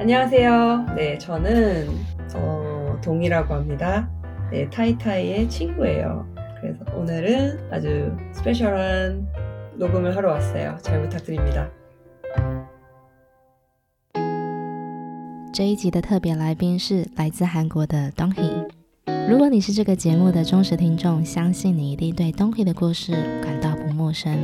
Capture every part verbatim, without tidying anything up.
안녕하세요. 네, 저는 어, 동이라고 합니다. 네, 타이타이의 친구예요. 그래서 오늘은 아주 스페셜한 녹음을 하러 왔어요. 잘 부탁드립니다. 这一集的特别来宾是来自韩国的 Donghee。 如果你是这个节目的忠实听众，相信你一定对 Donghee 的故事感到不陌生。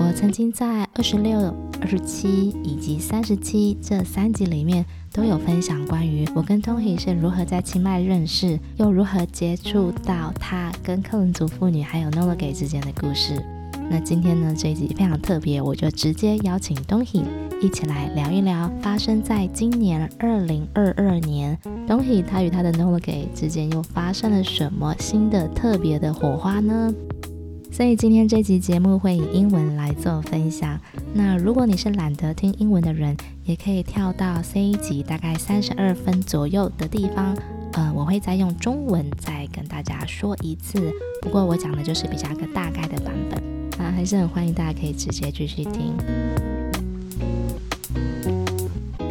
我曾经在 二十六, 二十七 以及 三十七 这三集里面都有分享关于我跟 Donghee 是如何在清迈认识，又如何接触到他跟克伦族妇女还有 Norigae 之间的故事。那今天呢，这一集非常特别，我就直接邀请 Donghee 一起来聊一聊发生在今年 二零二二年 Donghee 他与他的 Norigae 之间又发生了什么新的特别的火花呢？ 所以今天这集节目会以英文来做分享。那如果你是懒得听英文的人，也可以跳到 C一集大概 三十二分左右的地方，呃，我会再用中文再跟大家说一次。不过我讲的就是比较个大概的版本，那还是很欢迎大家可以直接继续听。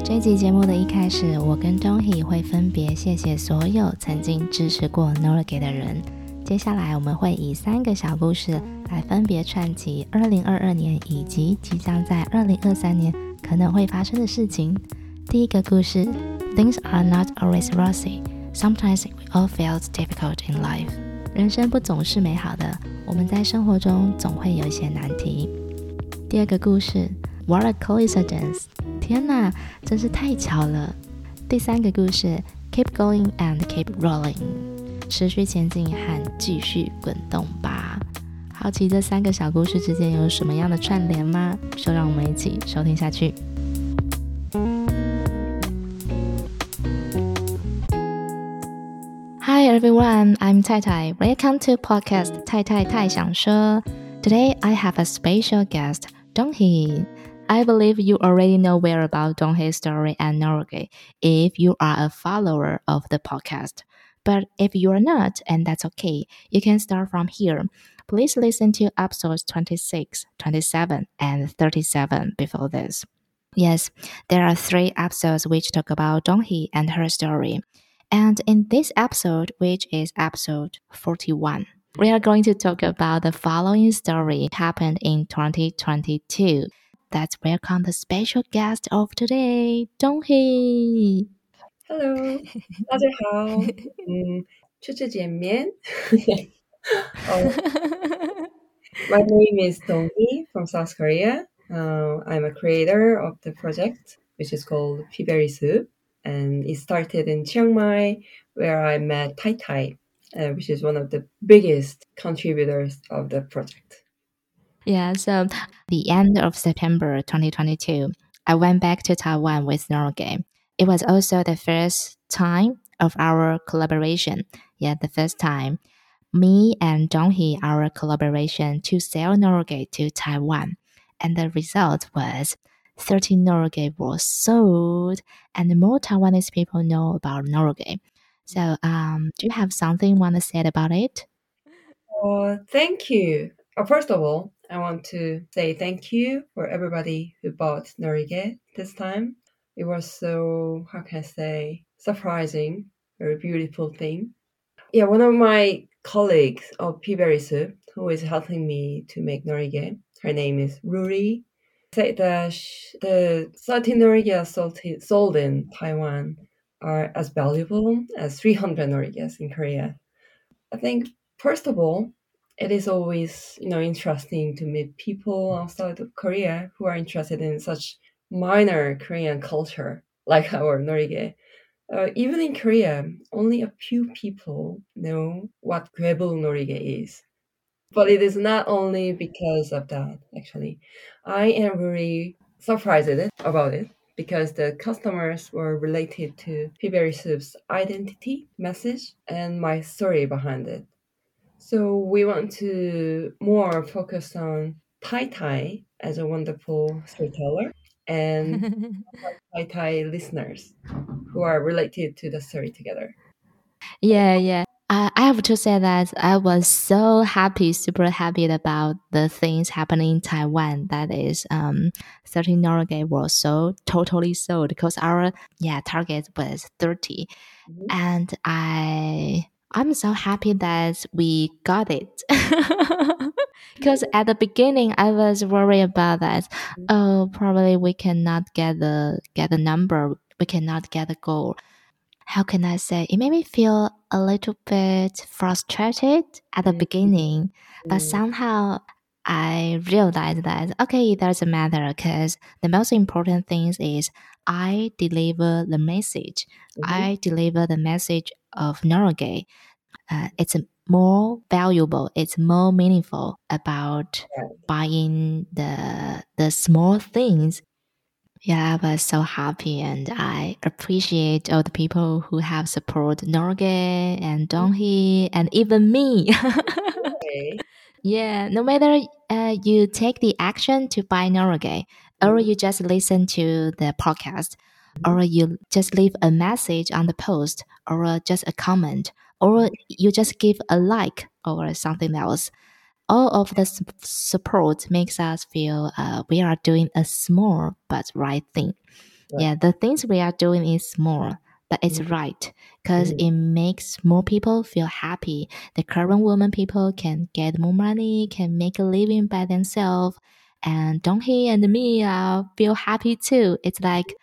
这集节目的一开始，我跟 Donghee 会分别谢谢所有曾经支持过 Norigae 的人。 接下来我们会以三个小故事来分别串起 二零二二年以及即将在 二零二三年可能会发生的事情。 第一个故事 Things are not always rosy. Sometimes we all feel difficult in life. 人生不总是美好的，我们在生活中总会有一些难题。 第二个故事 What a coincidence. 天哪，真是太巧了。 第三个故事 Keep going and keep rolling. 持续前进和继续滚动吧。好奇这三个小故事之间有什么样的串联吗？就让我们一起收听下去。 Hi everyone, I'm Tai Tai. Welcome to podcast Tai Tai Tai 想说. Today I have a special guest, Donghee. I believe you already know where about Donghee's story and Norigae if you are a follower of the podcast. But if you are not, and that's okay, you can start from here. Please listen to episodes twenty-six, twenty-seven, and thirty-seven before this. Yes, there are three episodes which talk about Donghee and her story. And in this episode, which is episode forty-one, we are going to talk about the following story happened in twenty twenty-two. Let's welcome the special guest of today, Donghee. Hello， 大家好，嗯，初次见面。My name is Donghee from South Korea. Uh, I'm a creator of the project, which is called Peaberry Soup, and it started in Chiang Mai, where I met Tai Tai, uh, which is one of the biggest contributors of the project. Yeah, so the end of September twenty twenty-two, I went back to Taiwan with Norigae. It was also the first time of our collaboration. Yeah, the first time. Me and Donghee, our collaboration to sell Norigae to Taiwan. And the result was thirty Norigae were sold and more Taiwanese people know about Norigae. So um, do you have something you want to say about it? Uh, thank you. Uh, first of all, I want to say thank you for everybody who bought Norigae this time. It was so, how can I say, surprising, very beautiful thing. Yeah, one of my colleagues of Peaberry Soup, who is helping me to make Norigae, her name is Ruri, said that she, the thirty Norigae sold, sold in Taiwan are as valuable as three hundred Norigae in Korea. I think, first of all, it is always, you know, interesting to meet people outside of Korea who are interested in such minor Korean culture like our Norigae. Uh, even in Korea, only a few people know what Goebul Norigae is. But it is not only because of that, actually. I am really surprised about it because the customers were related to Peaberry Soup's identity, message, and my story behind it. So we want to more focus on Tai Tai as a wonderful storyteller. And Tai Tai listeners who are related to the story together. Yeah, yeah. I, I have to say that I was so happy, super happy about the things happening in Taiwan. That is, um, thirty Norigae was so totally sold because our yeah target was thirty, mm-hmm. and I I'm so happy that we got it. Because at the beginning, I was worried about that. Oh, probably we cannot get the get the number. We cannot get the goal. How can I say? It made me feel a little bit frustrated at the beginning. But somehow I realized that, okay, it doesn't matter because the most important thing is I deliver the message. Mm-hmm. I deliver the message of Norigae. Uh, it's a more valuable, it's more meaningful about yeah. buying the the small things. Yeah, I was so happy and I appreciate all the people who have supported Norigae and Donghee and even me. Okay. Yeah, no matter uh, you take the action to buy Norigae or you just listen to the podcast or you just leave a message on the post or just a comment or you just give a like or something else. All of the su- support makes us feel uh, we are doing a small but right thing. Right. Yeah, the things we are doing is small, but it's mm. right because mm. it makes more people feel happy. The current woman people can get more money, can make a living by themselves. And Donghee and me uh, feel happy too. It's like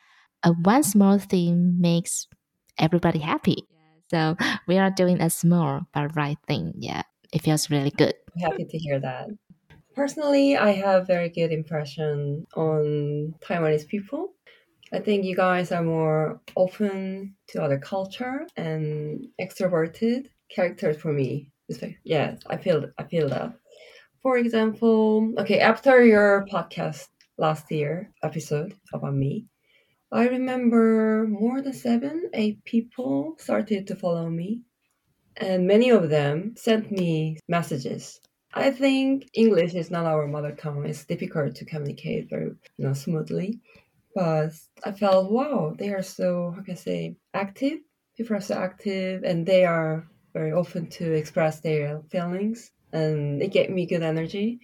a one small thing makes everybody happy. So we are doing a small but right thing. Yeah, it feels really good. I'm happy to hear that. Personally, I have very good impression on Taiwanese people. I think you guys are more open to other culture and extroverted characters for me. Yes, I feel I feel that. For example, okay, after your podcast last year episode about me, I remember more than seven, eight people started to follow me. And many of them sent me messages. I think English is not our mother tongue. It's difficult to communicate very you know, smoothly. But I felt, wow, they are so, how can I say, active. People are so active and they are very open to express their feelings. And it gave me good energy.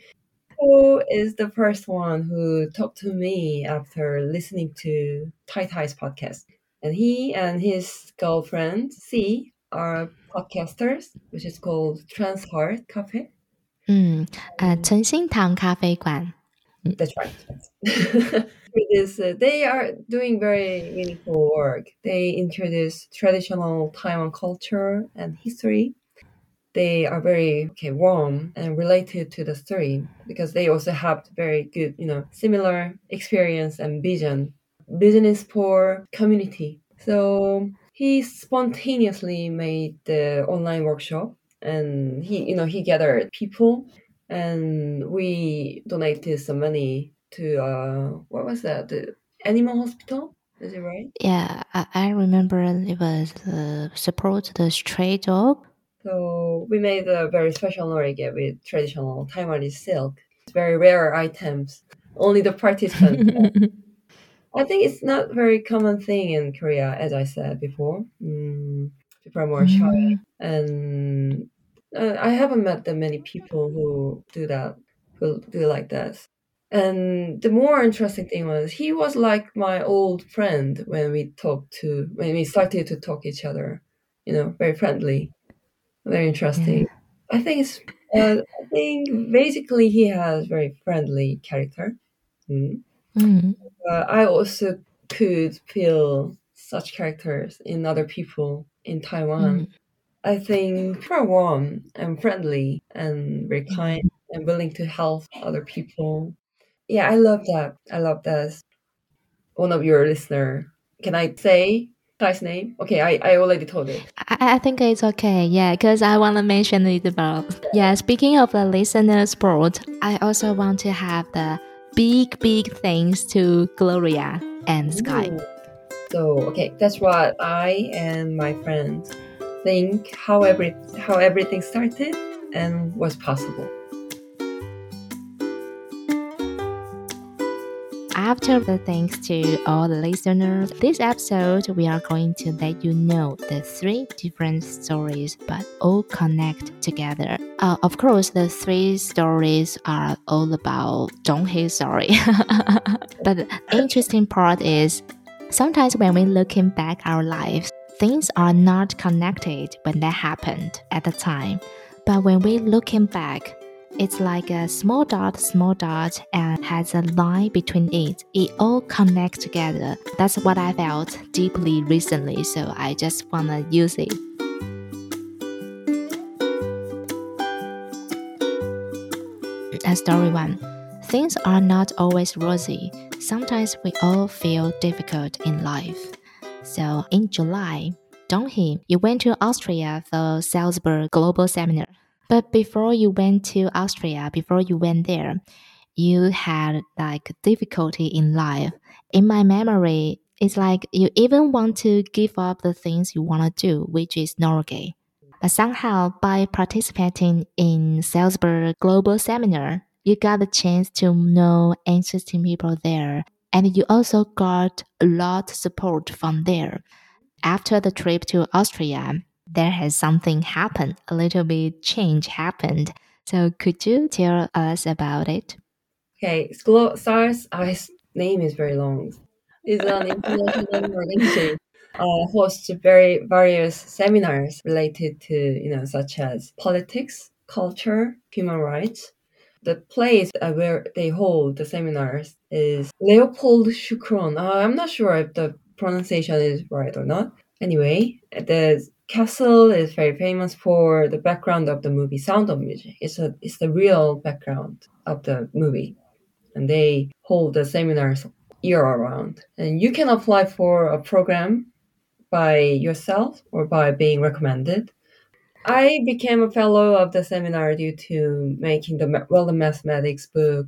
Who is the first one who talked to me after listening to Tai Tai's podcast? And he and his girlfriend, C, are podcasters, which is called Salzburg Cafe. Mm, uh, Chengxintang Cafe. That's right. This, uh, they are doing very meaningful work. They introduce traditional Taiwan culture and history. They are very okay, warm and related to the story because they also have very good, you know, similar experience and vision. Vision is for community. So he spontaneously made the online workshop and he, you know, he gathered people and we donated some money to, uh, what was that? The animal hospital? Is it right? Yeah, I, I remember it was uh, support the stray dog. So we made a very special Norigae with traditional Taiwanese silk. It's very rare items. Only the participants. I think it's not a very common thing in Korea, as I said before. Mm, people are more mm-hmm. shy. And uh, I haven't met that many people who do that, who do like that. And the more interesting thing was he was like my old friend when we talked to, when we started to talk each other, you know, very friendly. Very interesting. Yeah. I think it's. Uh, I think basically he has very friendly character. Mm. Mm-hmm. Uh, I also could feel such characters in other people in Taiwan. Mm. I think people are warm and friendly and very kind and willing to help other people. Yeah, I love that. I love that. One of your listener, can I say? Tai's name? Okay, I, I already told it. I, I think it's okay, yeah, because I want to mention it about. Yeah, speaking of the listener support, I also want to have the big, big thanks to Gloria and Sky. Ooh. So, okay, that's what I and my friends think how every how everything started and was possible. I After the thanks to all the listeners, this episode we are going to let you know the three different stories, but all connect together. Uh, of course, the three stories are all about Donghee story. But the interesting part is, sometimes when we're looking back our lives, things are not connected when that happened at the time. But when we're looking back, it's like a small dot, small dot, and has a line between it. It all connects together. That's what I felt deeply recently, so I just want to use it. And story one. Things are not always rosy. Sometimes we all feel difficult in life. So in July, Donghee, you went to Austria for Salzburg Global Seminar. But before you went to Austria, before you went there, you had like difficulty in life. In my memory, it's like you even want to give up the things you want to do, which is Norigae. But somehow, by participating in Salzburg Global Seminar, you got the chance to know interesting people there, and you also got a lot of support from there. After the trip to Austria, there has something happened, a little bit change happened. So could you tell us about it? Okay, SARS, our name is very long. It's an international organization. Uh, hosts very various seminars related to, you know, such as politics, culture, human rights. The place uh, where they hold the seminars is Leopoldskron. Uh, I'm not sure if the pronunciation is right or not. Anyway, the castle is very famous for the background of the movie Sound of Music. It's a, it's the real background of the movie. And they hold the seminars year around. And you can apply for a program by yourself or by being recommended. I became a fellow of the seminar due to making the World of Mathematics book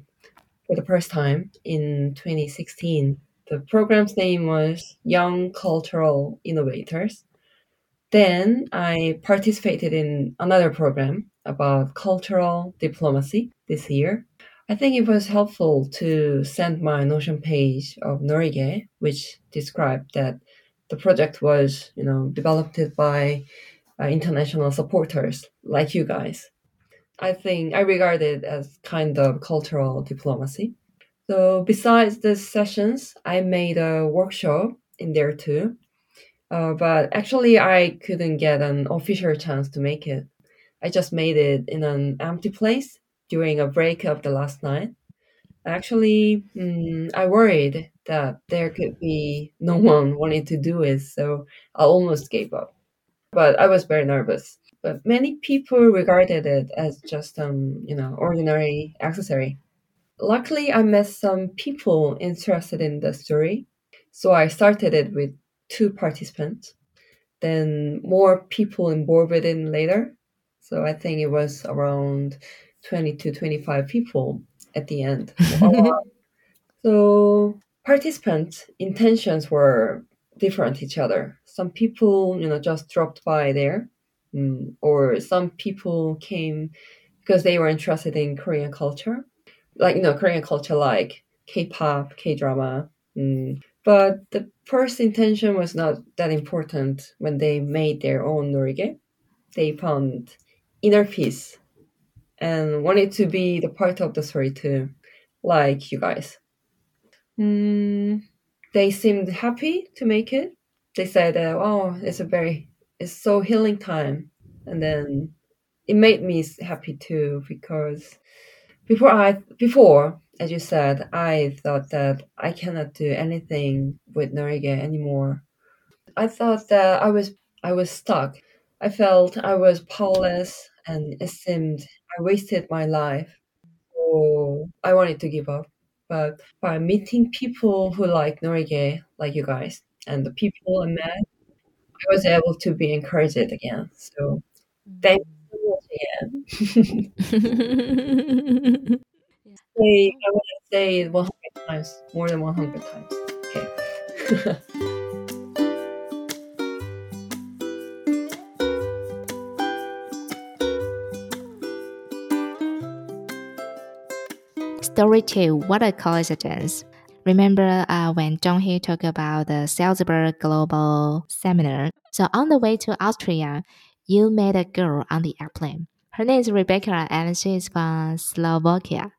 for the first time in twenty sixteen. The program's name was Young Cultural Innovators. Then I participated in another program about cultural diplomacy this year. I think it was helpful to send my Notion page of Norigae, which described that the project was, you know, developed by uh, international supporters like you guys. I think I regard it as kind of cultural diplomacy. So besides the sessions, I made a workshop in there too. Uh, but actually, I couldn't get an official chance to make it. I just made it in an empty place during a break of the last night. Actually, mm, I worried that there could be no one wanting to do it, so I almost gave up. But I was very nervous. But many people regarded it as just um, you know, ordinary accessory. Luckily, I met some people interested in the story, so I started it with two participants. Then more people involved in later. So I think it was around twenty to twenty-five people at the end. So participants' intentions were different each other. Some people, you know, just dropped by there, or some people came because they were interested in Korean culture. Like, you know, Korean culture like K-pop, K-drama. Mm. But the first intention was not that important when they made their own Norigae. They found inner peace and wanted to be the part of the story too, like you guys. Mm. They seemed happy to make it. They said that, oh, it's a very, it's so healing time. And then it made me happy too, because Before, I, before, as you said, I thought that I cannot do anything with Norigae anymore. I thought that I was I was stuck. I felt I was powerless, and it seemed I wasted my life. So I wanted to give up. But by meeting people who like Norigae, like you guys, and the people I met, I was able to be encouraged again. So thank you. Yeah. I would say it one hundred times, more than one hundred times. Okay. Story two. What a coincidence. Remember uh, when Donghee talked about the Salzburg Global Seminar? So on the way to Austria, you met a girl on the airplane. Her name is Rebeca, and she is from Slovakia.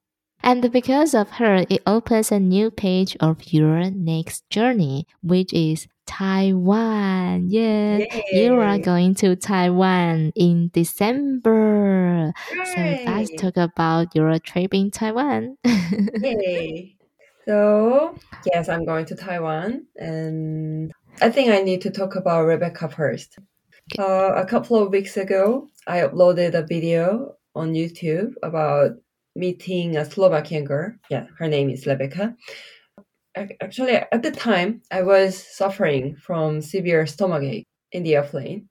And because of her, it opens a new page of your next journey, which is Taiwan. Yes, Yay. You are going to Taiwan in December. Yay. So let's talk about your trip in Taiwan. Yay. So, yes, I'm going to Taiwan, and I think I need to talk about Rebeca first. Uh, a couple of weeks ago, I uploaded a video on YouTube about meeting a Slovakian girl. Yeah, her name is Rebeca. Actually, at the time, I was suffering from severe stomachache in the airplane,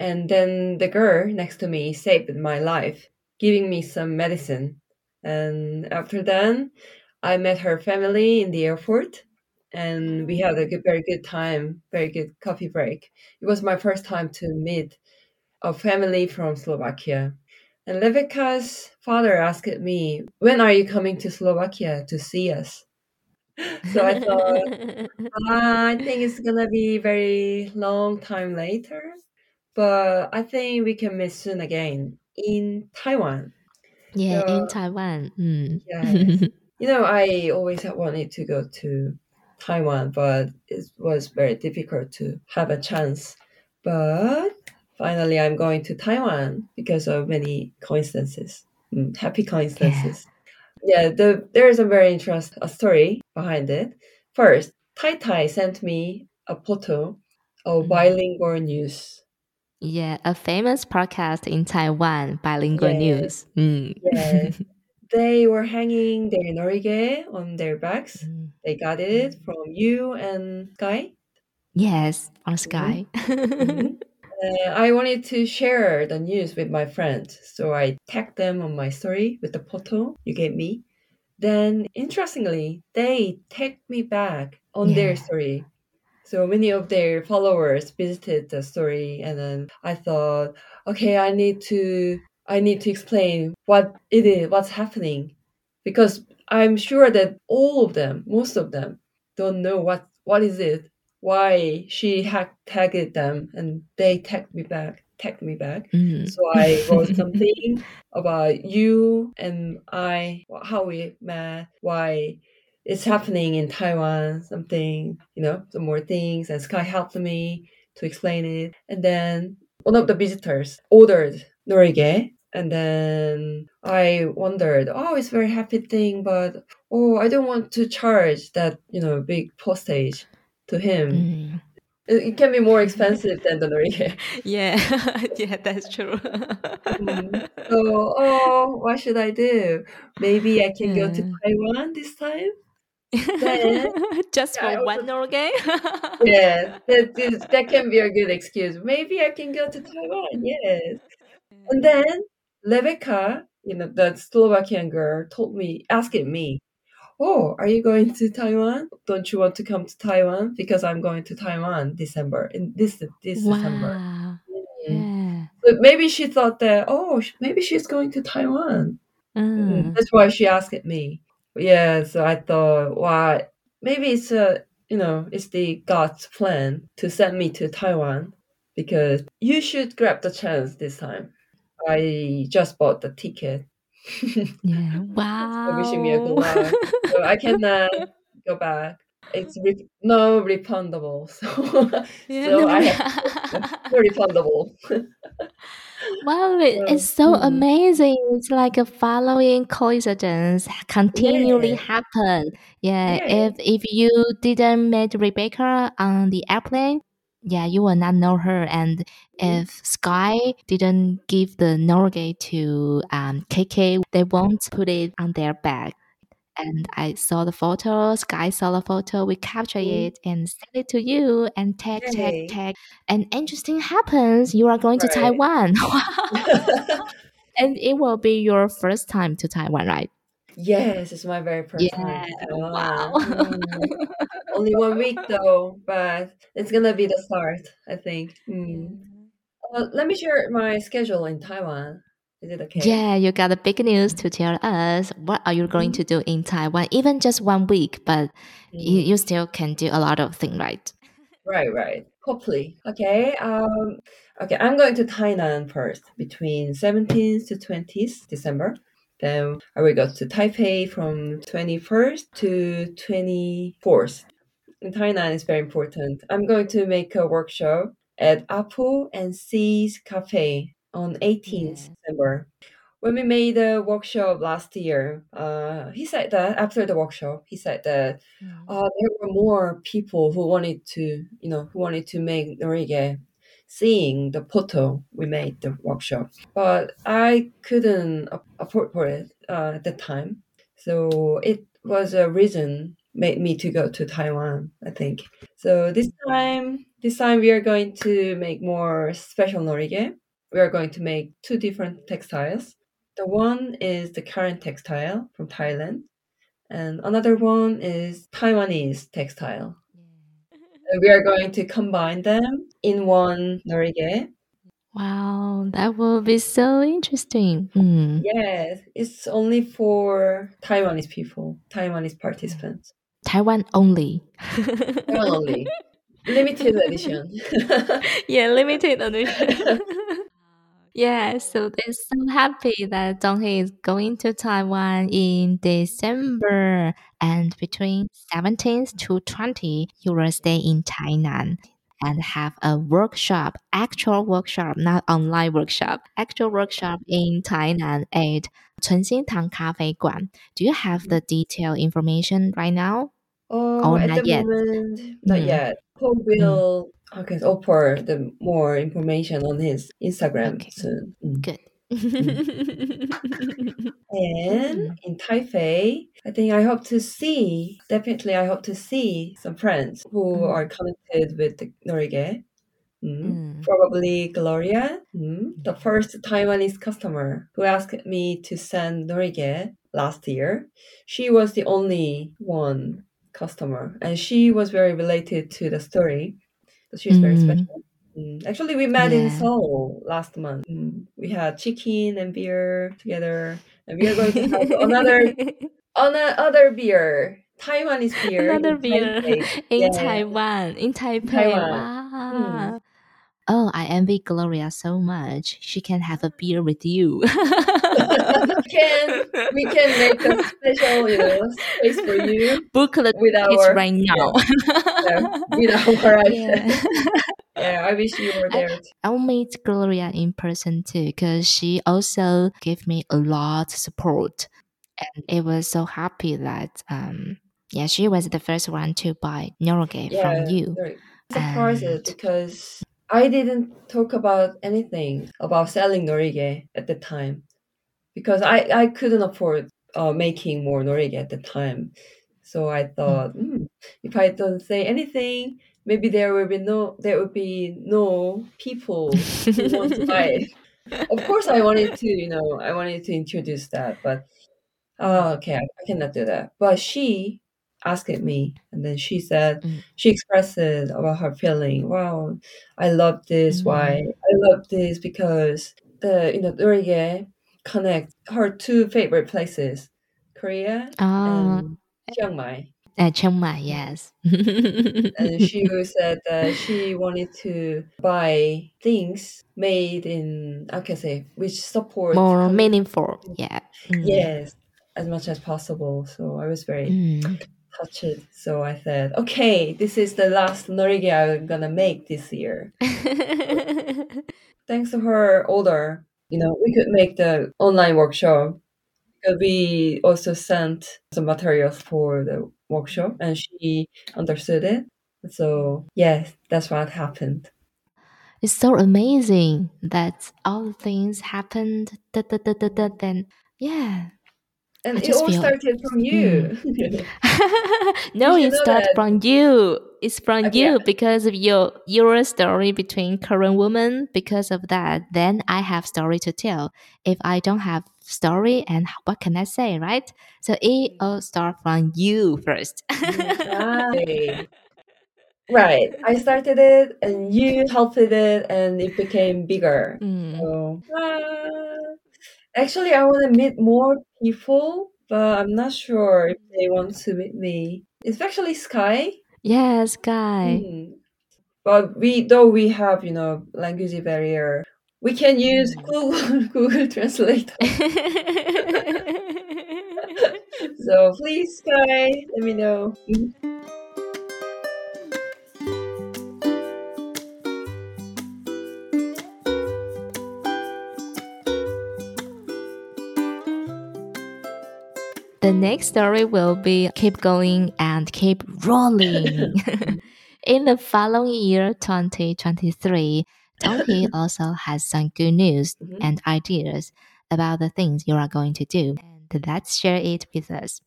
and then the girl next to me saved my life, giving me some medicine. And after that, I met her family in the airport, and we had a good, very good time, very good coffee break. It was my first time to meet a family from Slovakia. And Rebeca's father asked me, when are you coming to Slovakia to see us? So I thought, uh, I think it's going to be a very long time later, but I think we can meet soon again in Taiwan. Yeah, so, in Taiwan. Mm. Yeah. You know, I always wanted to go to Taiwan, but it was very difficult to have a chance. But finally, I'm going to Taiwan because of many coincidences, mm, happy coincidences. Yeah, yeah the, there's a very interesting a story behind it. First, Tai Tai sent me a photo of mm. Bilingual News. Yeah, a famous podcast in Taiwan, Bilingual yeah. News. Mm. Yeah. They were hanging their Norigae on their backs. Mm. They got it from you and Sky? Yes, on Sky. Mm-hmm. uh, I wanted to share the news with my friends, so I tagged them on my story with the photo you gave me. Then, interestingly, they tagged me back on yeah. their story. So many of their followers visited the story, and then I thought, okay, I need to... I need to explain what it is, what's happening, because I'm sure that all of them, most of them, don't know what, what is it, why she had tagged them, and they tagged me back, tagged me back. Mm-hmm. So I wrote something about you and I, how we met, why it's happening in Taiwan, something, you know, some more things, and Sky helped me to explain it. And then one of the visitors ordered Norigae. And then I wondered, oh, it's a very happy thing, but oh, I don't want to charge that, you know, big postage to him. Mm. It, it can be more expensive than the Norigae. Yeah, yeah, that's true. mm. So, oh, what should I do? Maybe I can yeah. go to Taiwan this time? Then, just for yeah, one Norigae? Yeah, that, is, that can be a good excuse. Maybe I can go to Taiwan, yes. And then Rebeca, you know, the Slovakian girl, told me, asking me, oh, are you going to Taiwan? Don't you want to come to Taiwan? Because I'm going to Taiwan December, in this, this wow. December. Yeah. But maybe she thought that, oh, maybe she's going to Taiwan. Mm. That's why she asked me. Yeah, so I thought, wow, maybe it's, a, you know, it's the God's plan to send me to Taiwan, because you should grab the chance this time. I just bought the ticket. Yeah. Wow. So wishing me a good luck. So I cannot go back. It's re- no refundable. So, yeah, so no, I have no refundable. Wow, it, it's so mm. amazing. It's like a following coincidence continually yeah. happen. Yeah, yeah. If if you didn't meet Rebeca on the airplane, yeah, you will not know her. And if Sky didn't give the Norigae to um, K K, they won't put it on their bag. And I saw the photo, Sky saw the photo, we capture mm. it and send it to you and tag, hey. tag, tag. And interesting happens, you are going right. to Taiwan. Wow. And it will be your first time to Taiwan, right? Yes, it's my very first yeah. time. Oh, wow. Mm. Only one week though, but it's going to be the start, I think. Mm. Uh, let me share my schedule in Taiwan. Is it okay? Yeah, you got the big news to tell us. What are you going to do in Taiwan? Even just one week, but you, you still can do a lot of things, right? Right, right. Hopefully. Okay. Um, okay, I'm going to Tainan first between seventeenth to twentieth December. Then I will go to Taipei from twenty-first to twenty-fourth. In Tainan, it's very important. I'm going to make a workshop at Apu and C's Cafe on eighteenth yeah. December. When we made a workshop last year, uh, he said that after the workshop, he said that mm-hmm. uh, there were more people who wanted to, you know, who wanted to make Norigae, seeing the photo we made the workshop. But I couldn't afford for it uh, at the time. So it was a reason made me to go to Taiwan, I think. So this time, this time we are going to make more special Norigae. We are going to make two different textiles. The one is the current textile from Thailand, and another one is Taiwanese textile. And we are going to combine them in one Norigae. Wow, that will be so interesting. Mm. Yes, it's only for Taiwanese people, Taiwanese participants. Taiwan only. Taiwan only. Limited edition. Yeah, limited edition. Yeah, so they're so happy that Donghee is going to Taiwan in December, and between seventeenth to twentieth, you will stay in Tainan and have a workshop, actual workshop, not online workshop, actual workshop in Tainan at Chengxintang Cafe Guan. Do you have the detailed information right now? Oh, at not the yet? Moment, not mm. yet. Paul will okay, offer the more information on his Instagram okay. soon. Mm. Good. Mm. And in Taipei, I think I hope to see, definitely I hope to see some friends who mm. are connected with the Norigae. Mm. Mm. Probably Gloria, mm. the first Taiwanese customer who asked me to send Norigae last year. She was the only one customer, and she was very related to the story. So she's mm. very special. Mm. Actually, we met yeah. in Seoul last month. Mm. We had chicken and beer together, and we are going to have another another beer, Taiwanese beer, another in beer Taipei. in yeah. Taiwan, in Taipei. Taiwan. Wow. Mm. Oh, I envy Gloria so much. She can have a beer with you. we, can, we can make a special, you know, space for you. Booklet with our right now. Yeah, yeah, with our yeah. Yeah, I wish you were there. I, I'll meet Gloria in person too, because she also gave me a lot of support, and it was so happy that um yeah she was the first one to buy Norigae yeah, from you. Surprised because I didn't talk about anything about selling Norigae at the time, because I, I couldn't afford uh, making more Norigae at the time. So I thought, mm. Mm, if I don't say anything, maybe there will be no there will be no people who want to buy it. Of course, I wanted to, you know, I wanted to introduce that, but uh, okay, I, I cannot do that. But she asked me, and then she said mm. she expressed about her feeling. Wow, I love this. Mm. Why I love this because the you know Norigae connect her two favorite places, Korea oh. and Chiang Mai. Uh, Chiang Mai, yes. And she said that she wanted to buy things made in I can say which support more meaningful. Yeah. Mm. Yes, as much as possible. So I was very. Mm. touch it. So I said, okay, this is the last Norigae I'm gonna make this year. Thanks to her order, you know, we could make the online workshop. We also sent some materials for the workshop, and she understood it. So yes, that's what happened. It's so amazing that all the things happened. Da, da, da, da, da, then yeah. And I it all feel... started from you. Mm. No, you it's not that. from you. It's from okay. you because of your your story between Korean women. Because of that, then I have story to tell. If I don't have story, and what can I say, right? So it all starts from you first. Right. Right. I started it, and you helped it, and it became bigger. Mm. So, uh... Actually, I want to meet more people, but I'm not sure if they want to meet me. It's actually Sky. Yeah, Sky. Mm-hmm. But we, though we have, you know, language barrier, we can use Google, Google Translate. So please, Sky, let me know. The next story will be keep going and keep rolling. In the following year, twenty twenty-three, Donghee also has some good news mm-hmm. and ideas about the things you are going to do. And let's share it with us.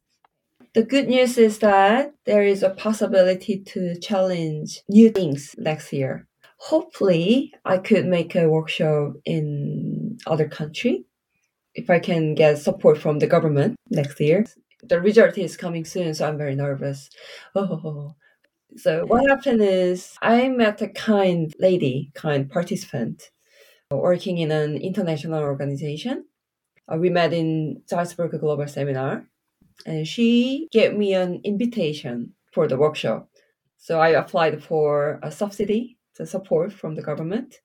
The good news is that there is a possibility to challenge new things next year. Hopefully, I could make a workshop in other country. If I can get support from the government next year. The result is coming soon, so I'm very nervous. Oh. So what happened is I met a kind lady, kind participant, working in an international organization. Uh, we met in Salzburg Global Seminar, and she gave me an invitation for the workshop. So I applied for a subsidy, the support from the government.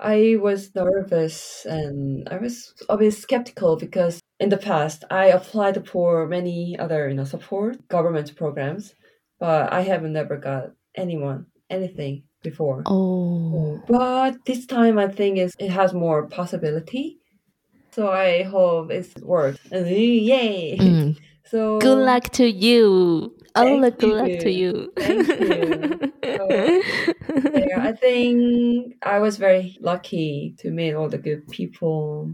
I was nervous and I was a bit skeptical because in the past I applied for many other, you know, support government programs, but I haven't ever got anyone, anything before. Oh. But this time I think it's, it has more possibility. So I hope it's worked. And yay! Mm. So good luck to you. All the good luck to you. Thank you. So, yeah, I think I was very lucky to meet all the good people.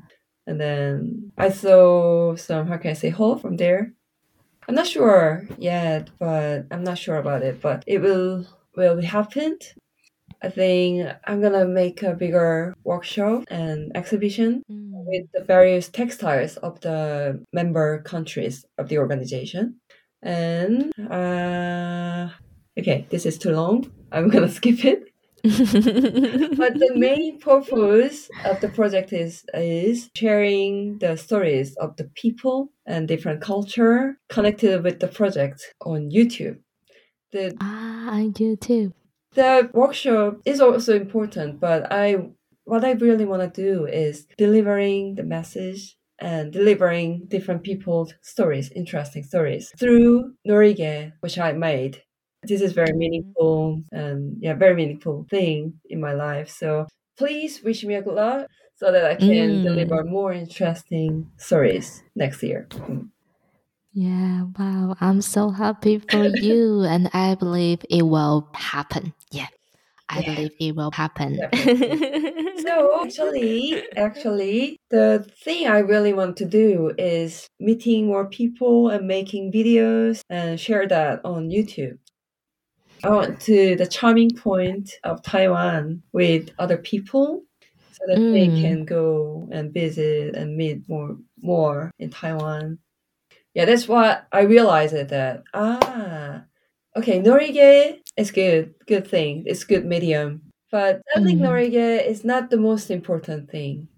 And then I saw some, how can I say, hope from there. I'm not sure yet, but I'm not sure about it. But it will, will happen. I think I'm going to make a bigger workshop and exhibition mm. with the various textiles of the member countries of the organization. And, uh, okay, this is too long. I'm going to skip it. But the main purpose of the project is, is sharing the stories of the people and different culture connected with the project on YouTube. The, ah, on YouTube. The workshop is also important, but I what I really want to do is delivering the message and delivering different people's stories, interesting stories, through Norigae, which I made. This is very meaningful and yeah, very meaningful thing in my life. So please wish me a good luck so that I can mm. deliver more interesting stories next year. Yeah, wow. I'm so happy for you and I believe it will happen. Yeah. I yeah. believe it will happen. So actually, actually, the thing I really want to do is meeting more people and making videos and share that on YouTube. I want to the charming point of Taiwan with other people so that mm. they can go and visit and meet more more in Taiwan. Yeah, that's what I realized that. Ah, okay, Norigae. It's good, good thing. It's good medium. But I think mm. Norigae is not the most important thing.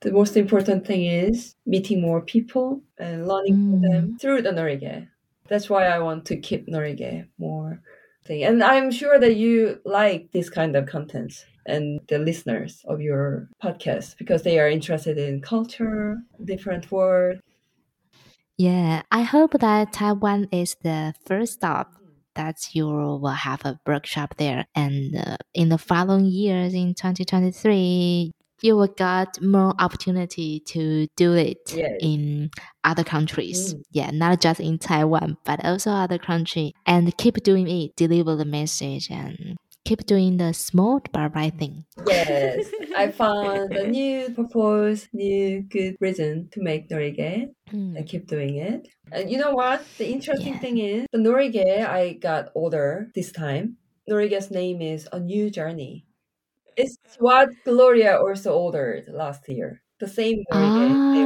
The most important thing is meeting more people and learning mm. from them through the Norigae. That's why I want to keep Norigae more thing. And I'm sure that you like this kind of content and the listeners of your podcast because they are interested in culture, different words. Yeah, I hope that Taiwan is the first stop. That's you will have a workshop there. And uh, in the following years, in twenty twenty-three, you will get more opportunity to do it yes. in other countries. Mm. Yeah, not just in Taiwan, but also other countries. And keep doing it, deliver the message, and keep doing the small but right thing. Yes, I found a new purpose, new good reason to make Norigae. Mm. I keep doing it. And you know what? The interesting yeah. thing is, the Norigae, I got older this time. Norigae's name is A New Journey. It's what Gloria also ordered last year. The same Norigae ah. they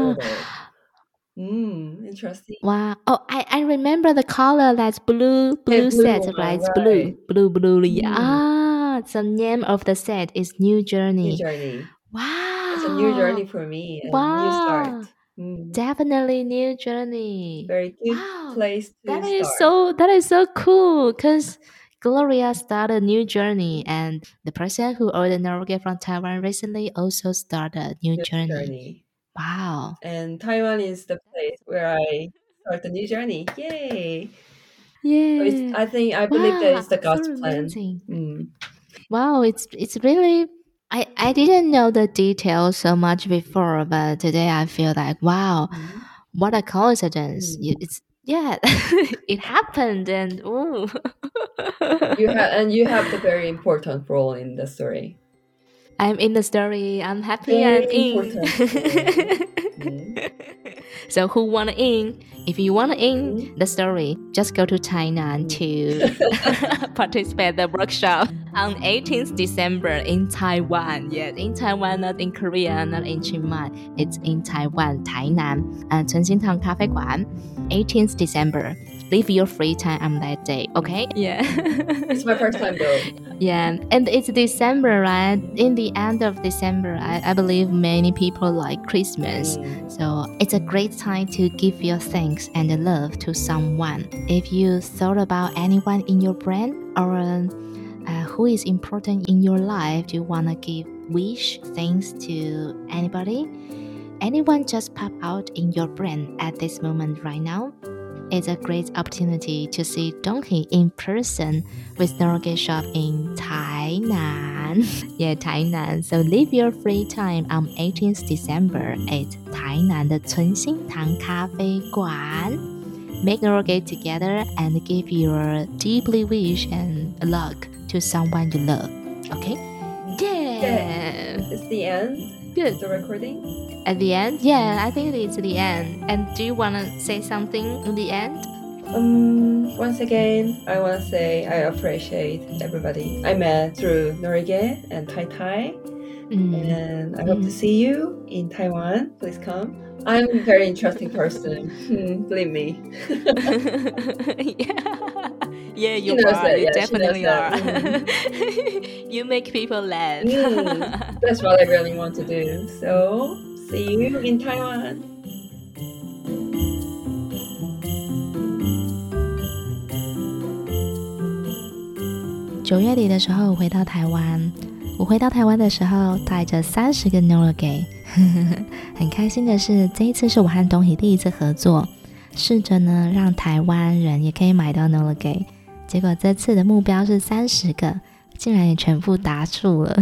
ordered. Mm, interesting. Wow. Oh, I, I remember the color that's blue, blue, yeah, blue set, right? right? It's blue, blue, blue. Yeah. Mm. Ah, the name of the set is New Journey. New Journey. Wow. It's a new journey for me. And wow. New start. Mm. Definitely New Journey. Very good wow, place to that start. Is so, that is so cool because Gloria started New Journey, and the person who ordered Norigae from Taiwan recently also started New, new journey. journey. Wow. And Taiwan is the place where I start the New Journey. Yay. Yeah. So it's, I think, I believe wow, that it's the God's so plan. Mm. Wow, it's it's really... I, I didn't know the details so much before, but today I feel like, wow, mm-hmm. what a coincidence. Mm-hmm. It's yeah, it happened, and ooh. you ha- and you have the very important role in the story. I'm in the story. I'm happy very and in. mm-hmm. So who want to in? If you want to in mm-hmm. the story, just go to Tainan mm-hmm. to participate in the workshop on eighteenth of December in Taiwan. Yes, in Taiwan, not in Korea, not in Chiang Mai. It's in Taiwan, Tainan, and Chengxintang Cafe Guan, eighteenth of December. Leave your free time on that day, okay? Yeah. It's my first time though. Yeah, and it's December, right? In the end of December, I, I believe many people like Christmas. Mm. So it's a great time to give your thanks and love to someone. If you thought about anyone in your brand or uh, who is important in your life, do you want to give wish, thanks to anybody? Anyone just pop out in your brand at this moment right now? It's a great opportunity to see Donghee in person with Norigae shop in Tainan. Yeah, Tainan. So leave your free time on eighteenth of December at Tainan, the Chengxintang Cafe Guan. Make Norigae together and give your deeply wish and luck to someone you love. Okay? Yeah! yeah. It's the end. Good. The recording? At the end? Yeah, I think it's the end. And do you want to say something in the end? Um, once again, I want to say I appreciate everybody I met through Norigae and Tai Tai. Mm. And I hope mm. to see you in Taiwan. Please come. I'm a very interesting person. Mm, believe me. yeah. Yeah, you are. That. You yeah, definitely are. Mm. You make people laugh. Mm. That's what I really want to do. So, see you in Taiwan.九月底的时候，我回到台湾。我回到台湾的时候，带着三十个 Norigae。很开心的是，这一次是我和Donghee第一次合作，试着呢让台湾人也可以买到 Norigae。结果这次的目标是三十个，竟然也全部达数了，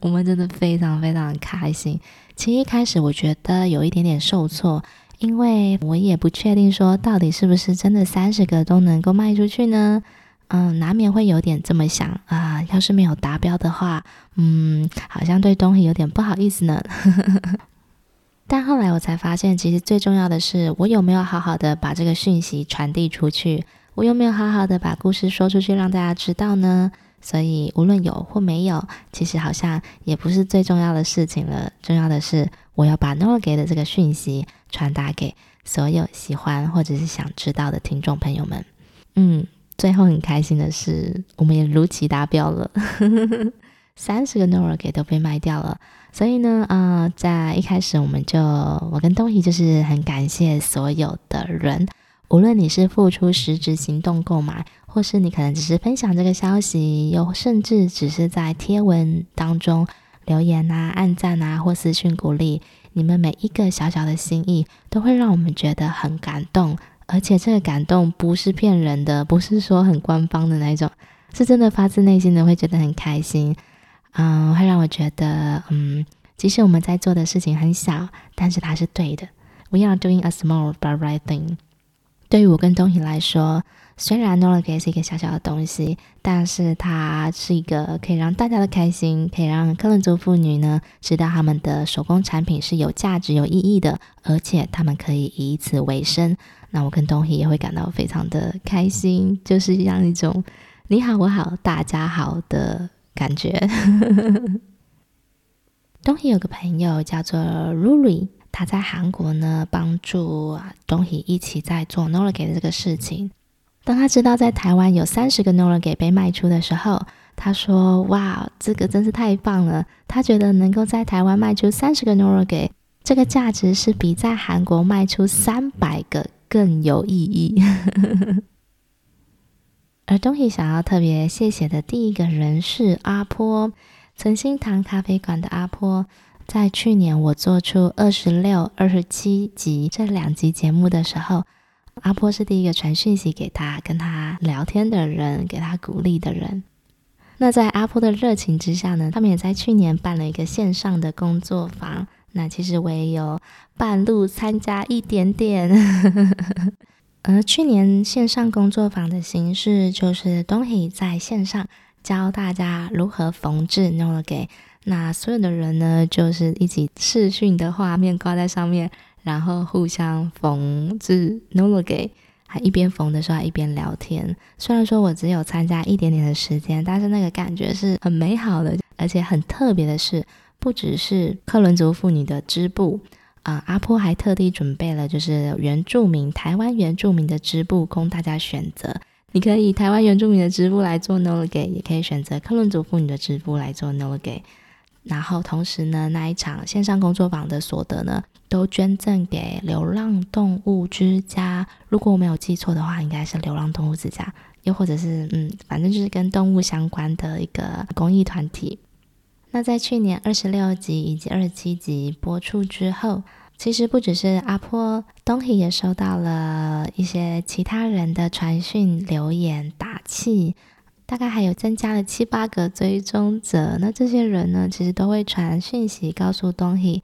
我们真的非常非常开心。其实一开始我觉得有一点点受挫，因为我也不确定说到底是不是真的三十个都能够卖出去呢。嗯，难免会有点这么想啊、呃，要是没有达标的话，嗯，好像对Donghee有点不好意思呢。但后来我才发现，其实最重要的是我有没有好好的把这个讯息传递出去。我有没有好好的把故事说出去让大家知道呢？所以无论有或没有，其实好像也不是最重要的事情了。重要的是我要把 Norigae 的这个讯息传达给所有喜欢或者是想知道的听众朋友们。嗯，最后很开心的是我们也如期达标了。三十个 Norigae 都被卖掉了。所以呢呃，在一开始我们就我跟Donghee就是很感谢所有的人。无论你是付出实质行动购买，或是你可能只是分享这个消息，又甚至只是在贴文当中留言啊、按赞啊或私讯鼓励，你们每一个小小的心意都会让我们觉得很感动，而且这个感动不是骗人的，不是说很官方的那种，是真的发自内心的，会觉得很开心。嗯，会让我觉得嗯，即使我们在做的事情很小，但是它是对的。We are doing a small but right thing。对于我跟Donghee来说，虽然 Norigae 是一个小小的东西，但是它是一个可以让大家都开心，可以让科伦族妇女呢知道他们的手工产品是有价值有意义的，而且他们可以以此为生。那我跟Donghee也会感到非常的开心，就是让一种你好我好大家好的感觉。Donghee有个朋友叫做 Ruri，他在韩国呢帮助Donghee一起在做 Norigae 的这个事情。当他知道在台湾有三十个 Norigae 被卖出的时候，他说哇，这个真是太棒了，他觉得能够在台湾卖出三十个 Norigae 这个价值是比在韩国卖出三百个更有意义。而Donghee想要特别谢谢的第一个人是阿波，晨星堂咖啡馆的阿波。在去年我做出二十六、二十七集这两集节目的时候，阿波是第一个传讯息给他跟他聊天的人，给他鼓励的人。那在阿波的热情之下呢，他们也在去年办了一个线上的工作坊，那其实我也有半路参加一点点。而去年线上工作坊的形式就是Donghee在线上教大家如何缝制Norigae，那所有的人呢就是一起视讯的画面挂在上面，然后互相缝制 Norigae， 还一边缝的时候还一边聊天。虽然说我只有参加一点点的时间，但是那个感觉是很美好的。而且很特别的是，不只是克伦族妇女的织布，呃、阿波还特地准备了就是原住民台湾原住民的织布供大家选择。你可以台湾原住民的织布来做 Norigae， 也可以选择克伦族妇女的织布来做 Norigae。然后同时呢，那一场线上工作坊的所得呢都捐赠给流浪动物之家，如果我没有记错的话应该是流浪动物之家，又或者是嗯，反正就是跟动物相关的一个公益团体。那在去年二十六集以及二十七集播出之后，其实不只是阿波，Donghee也收到了一些其他人的传讯留言打气，大概还有增加了七八个追踪者。那这些人呢其实都会传讯息告诉Donghee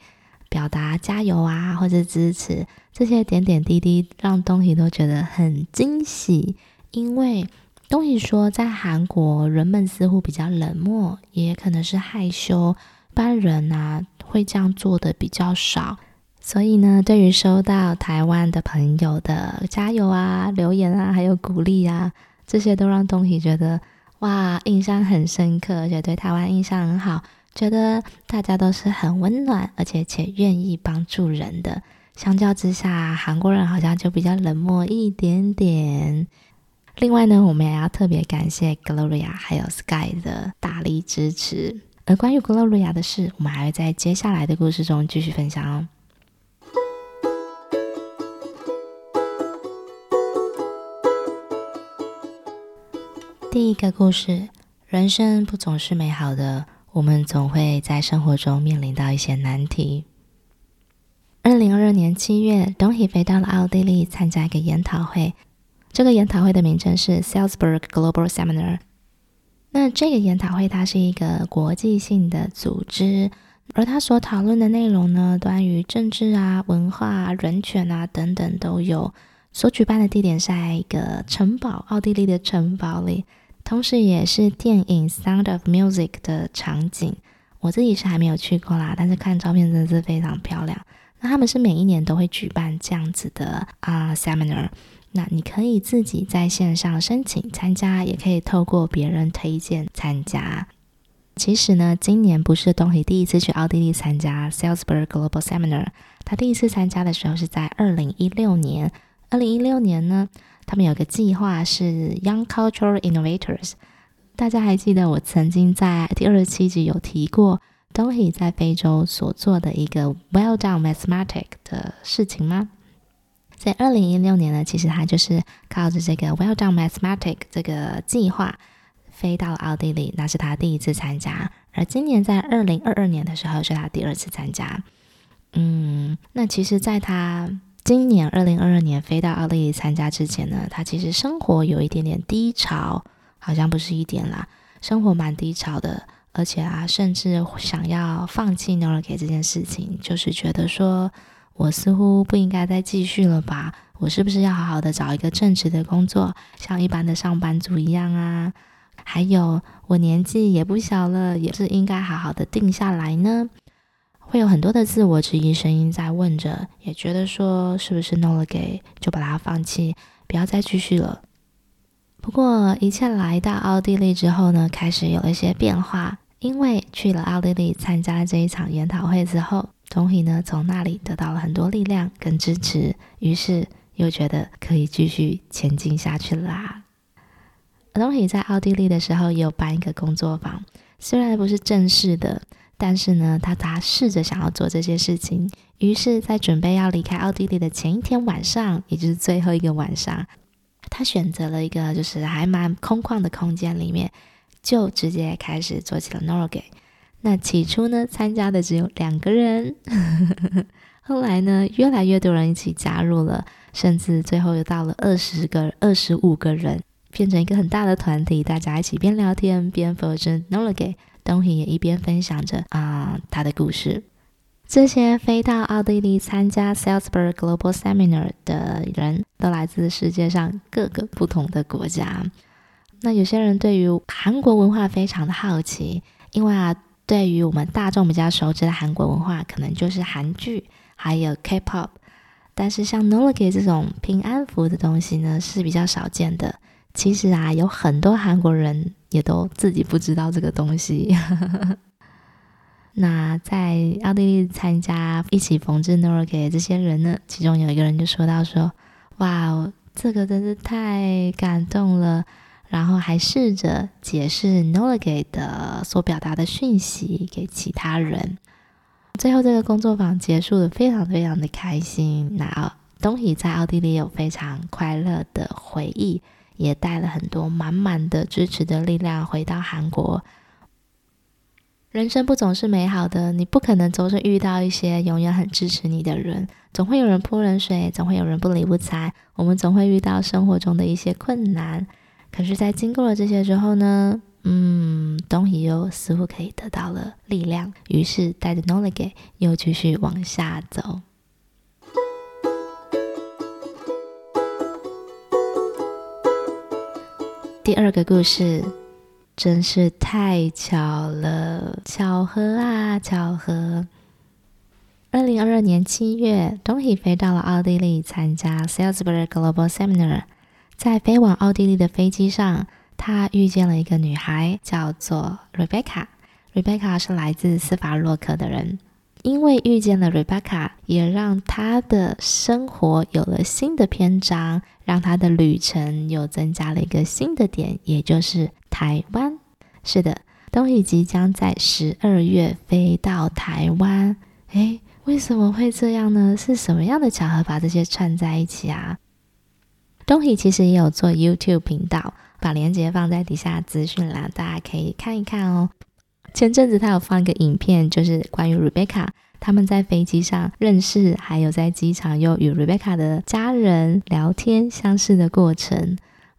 表达加油啊或者支持，这些点点滴滴让Donghee都觉得很惊喜。因为Donghee说在韩国人们似乎比较冷漠，也可能是害羞，一般人啊会这样做的比较少，所以呢对于收到台湾的朋友的加油啊留言啊还有鼓励啊，这些都让Donghee觉得哇印象很深刻，而且对台湾印象很好，觉得大家都是很温暖而且且愿意帮助人的。相较之下韩国人好像就比较冷漠一点点。另外呢，我们也要特别感谢 Gloria 还有 Sky 的大力支持。而关于 Gloria 的事，我们还会在接下来的故事中继续分享哦。第一个故事，人生不总是美好的，我们总会在生活中面临到一些难题。二零二二年七月，Donghee飞到了奥地利参加一个研讨会，这个研讨会的名称是 Salzburg Global Seminar。 那这个研讨会它是一个国际性的组织，而它所讨论的内容呢，关于政治啊、文化啊、人权啊等等都有。所举办的地点是在一个城堡，奥地利的城堡里，同时也是电影 Sound of Music 的场景。我自己是还没有去过啦，但是看照片真的是非常漂亮。那他们是每一年都会举办这样子的、呃、Seminar， 那你可以自己在线上申请参加，也可以透过别人推荐参加。其实呢，今年不是Donghee第一次去奥地利参加 Salzburg Global Seminar， 他第一次参加的时候是在二零一六年。二零一六年呢，他们有个计划是 Young Cultural Innovators。 大家还记得我曾经在第二十七集有提过 Donghee 在非洲所做的一个 Well Done Mathematic 的事情吗？在二零一六年呢，其实他就是靠着这个 Well Done Mathematic 这个计划飞到奥地利，那是他第一次参加。而今年在二零二二年的时候是他第二次参加。嗯，那其实在他今年二零二二年飞到奥地利参加之前呢，他其实生活有一点点低潮，好像不是一点啦，生活蛮低潮的。而且啊，甚至想要放弃 Norigae 这件事情，就是觉得说我似乎不应该再继续了吧，我是不是要好好的找一个正职的工作，像一般的上班族一样啊？还有我年纪也不小了，也是应该好好的定下来呢？会有很多的自我质疑声音在问着，也觉得说是不是 Norigae 就把它放弃，不要再继续了。不过一切来到奥地利之后呢，开始有一些变化。因为去了奥地利参加这一场研讨会之后，Donghee呢从那里得到了很多力量跟支持，于是又觉得可以继续前进下去啦。Donghee在奥地利的时候也有办一个工作坊，虽然不是正式的，但是呢，他他试着想要做这些事情，于是在准备要离开奥地利的前一天晚上，也就是最后一个晚上，他选择了一个就是还蛮空旷的空间里面，就直接开始做起了 Norigae。 那起初呢，参加的只有两个人后来呢，越来越多人一起加入了，甚至最后又到了二十个、二十五个人，变成一个很大的团体，大家一起边聊天边 version Norigae。Donghee 也一边分享着、呃、他的故事。这些飞到奥地利参加 Salzburg Global Seminar 的人都来自世界上各个不同的国家。那有些人对于韩国文化非常的好奇，因为啊，对于我们大众比较熟知的韩国文化，可能就是韩剧还有 K-pop， 但是像 Norigae 这种平安符的东西呢是比较少见的。其实啊，有很多韩国人也都自己不知道这个东西那在奥地利参加一起缝制 Norigae 这些人呢，其中有一个人就说到说，哇，这个真是太感动了，然后还试着解释 Norigae 的所表达的讯息给其他人。最后这个工作坊结束得非常非常的开心。那Donghee在奥地利有非常快乐的回忆，也带了很多满满的支持的力量回到韩国。人生不总是美好的，你不可能总是遇到一些永远很支持你的人，总会有人泼冷水，总会有人不理不睬，我们总会遇到生活中的一些困难。可是在经过了这些之后呢，嗯，Donghee又似乎可以得到了力量，于是带着 Norigae 又继续往下走。第二个故事真是太巧了，巧合啊巧合。二零二二年七月，Donghee飞到了奥地利参加 Salzburg Global Seminar。 在飞往奥地利的飞机上，他遇见了一个女孩，叫做 Rebeca。 Rebeca 是来自斯法洛克的人。因为遇见了 Rebeca， 也让他的生活有了新的篇章，让他的旅程又增加了一个新的点，也就是台湾。是的，Donghee即将在十二月飞到台湾。诶，为什么会这样呢？是什么样的巧合把这些串在一起啊？Donghee其实也有做 YouTube 频道，把链接放在底下资讯栏，大家可以看一看哦。前阵子他有放一个影片，就是关于 Rebeca 他们在飞机上认识，还有在机场又与 Rebeca 的家人聊天相识的过程。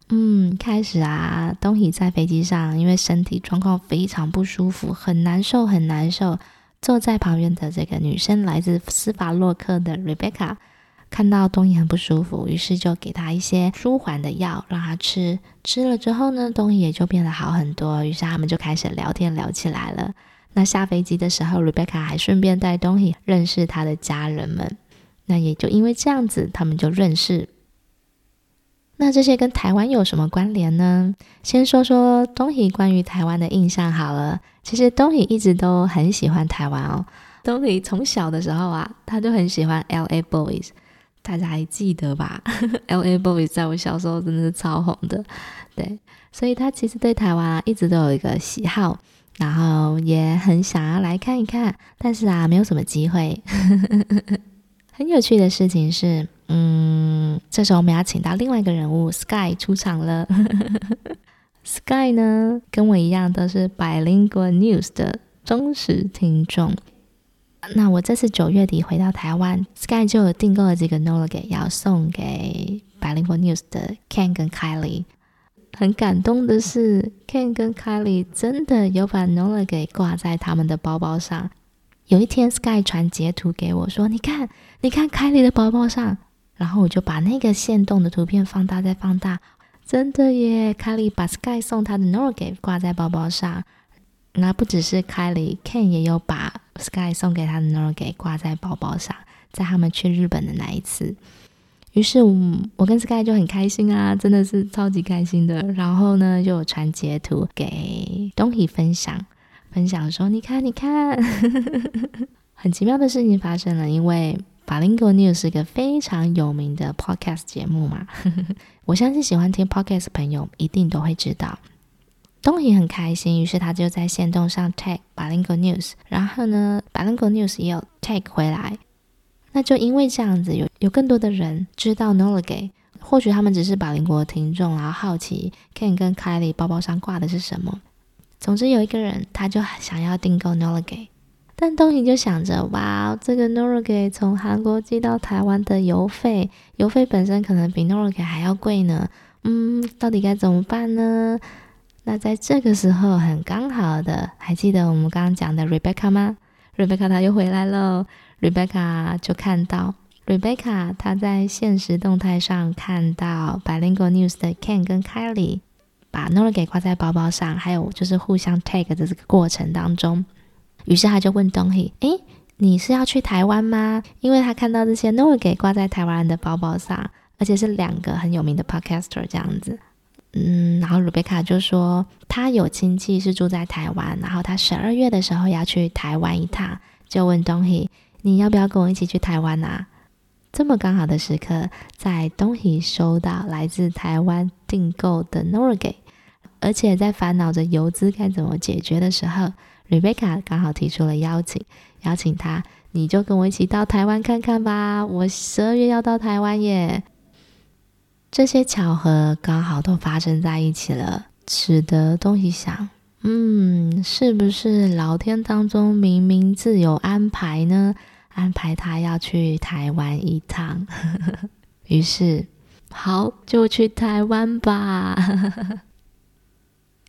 嗯，开始啊，Donghee在飞机上因为身体状况非常不舒服，很难受很难受。坐在旁边的这个女生来自斯法洛克的 Rebeca 看到Donghee很不舒服，于是就给他一些舒缓的药让他吃。吃了之后呢，Donghee也就变得好很多，于是他们就开始聊天聊起来了。那下飞机的时候 Rebeca 还顺便带Donghee认识他的家人们，那也就因为这样子他们就认识。那这些跟台湾有什么关联呢？先说说Donghee关于台湾的印象好了。其实Donghee一直都很喜欢台湾哦。Donghee从小的时候啊，他就很喜欢 L A Boys，大家还记得吧L A Boys 在我小时候真的是超红的。对，所以他其实对台湾、啊、一直都有一个喜好，然后也很想要来看一看，但是啊没有什么机会很有趣的事情是，嗯，这时候我们要请到另外一个人物 Sky 出场了Sky 呢跟我一样都是 Bilingual News 的忠实听众。那我这次九月底回到台湾， Sky 就有订购了这个 Norigae 要送给 Bilingual News 的 Ken 跟 Kylie。 很感动的是 Ken 跟 Kylie 真的有把 Norigae 挂在他们的包包上。有一天 Sky 传截图给我说，你看你看 Kylie 的包包上，然后我就把那个限动的图片放大再放大，真的耶， Kylie 把 Sky 送他的 Norigae 挂在包包上。那不只是 Kylie， Ken 也有把 Sky 送给他的 Norigae 挂在包包上，在他们去日本的那一次。于是 我, 我跟 Sky 就很开心啊，真的是超级开心的。然后呢就有传截图给 Donghee 分享，分享说你看你看很奇妙的事情发生了，因为 Bilingual News 是一个非常有名的 podcast 节目嘛我相信喜欢听 podcast 的朋友一定都会知道。东西很开心，于是他就在限动上 tag Bilingual News， 然后呢 Bilingual News 也有 tag 回来，那就因为这样子有有更多的人知道 Norigae， 或许他们只是Bilingual的听众，然后好奇 Ken 跟 Kylie 包包上挂的是什么。总之有一个人他就想要订购 Norigae， 但东西就想着哇，这个 Norigae 从韩国寄到台湾的邮费邮费本身可能比 Norigae 还要贵呢，嗯，到底该怎么办呢？那在这个时候很刚好的，还记得我们刚刚讲的 Rebeca 吗？ Rebeca 她又回来了。 Rebeca 就看到 Rebeca 她在现实动态上看到 Bilingual News 的 Ken 跟 Kylie 把 Norigae 挂在包包上，还有就是互相 tag 的这个过程当中，于是她就问 Donghee， 诶，你是要去台湾吗？因为她看到这些 Norigae 挂在台湾人的包包上，而且是两个很有名的 podcaster 这样子。嗯，然后 Rebeca 就说她有亲戚是住在台湾，然后她十二月的时候要去台湾一趟，就问 Donghee 你要不要跟我一起去台湾啊？这么刚好的时刻，在 Donghee 收到来自台湾订购的 Norigae， 而且在烦恼着邮资该怎么解决的时候， Rebeca 刚好提出了邀请，邀请她你就跟我一起到台湾看看吧，我十二月要到台湾耶。这些巧合刚好都发生在一起了，使得东西想，嗯，是不是老天当中明明自有安排呢？安排他要去台湾一趟。于是，好，就去台湾吧。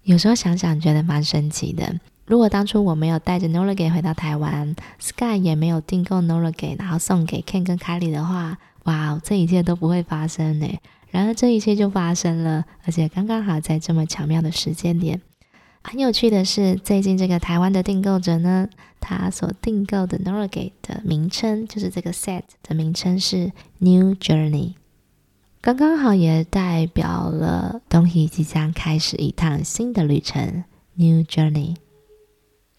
有时候想想觉得蛮神奇的。如果当初我没有带着 Norigae 回到台湾， Sky 也没有订购 Norigae 然后送给 Ken 跟 Kylie 的话，哇，这一切都不会发生耶。然而这一切就发生了，而且刚刚好在这么巧妙的时间点。很有趣的是，最近这个台湾的订购者呢，他所订购的 Norigae 的名称，就是这个 set 的名称是 New Journey， 刚刚好也代表了 Donghee 即将开始一趟新的旅程 New Journey。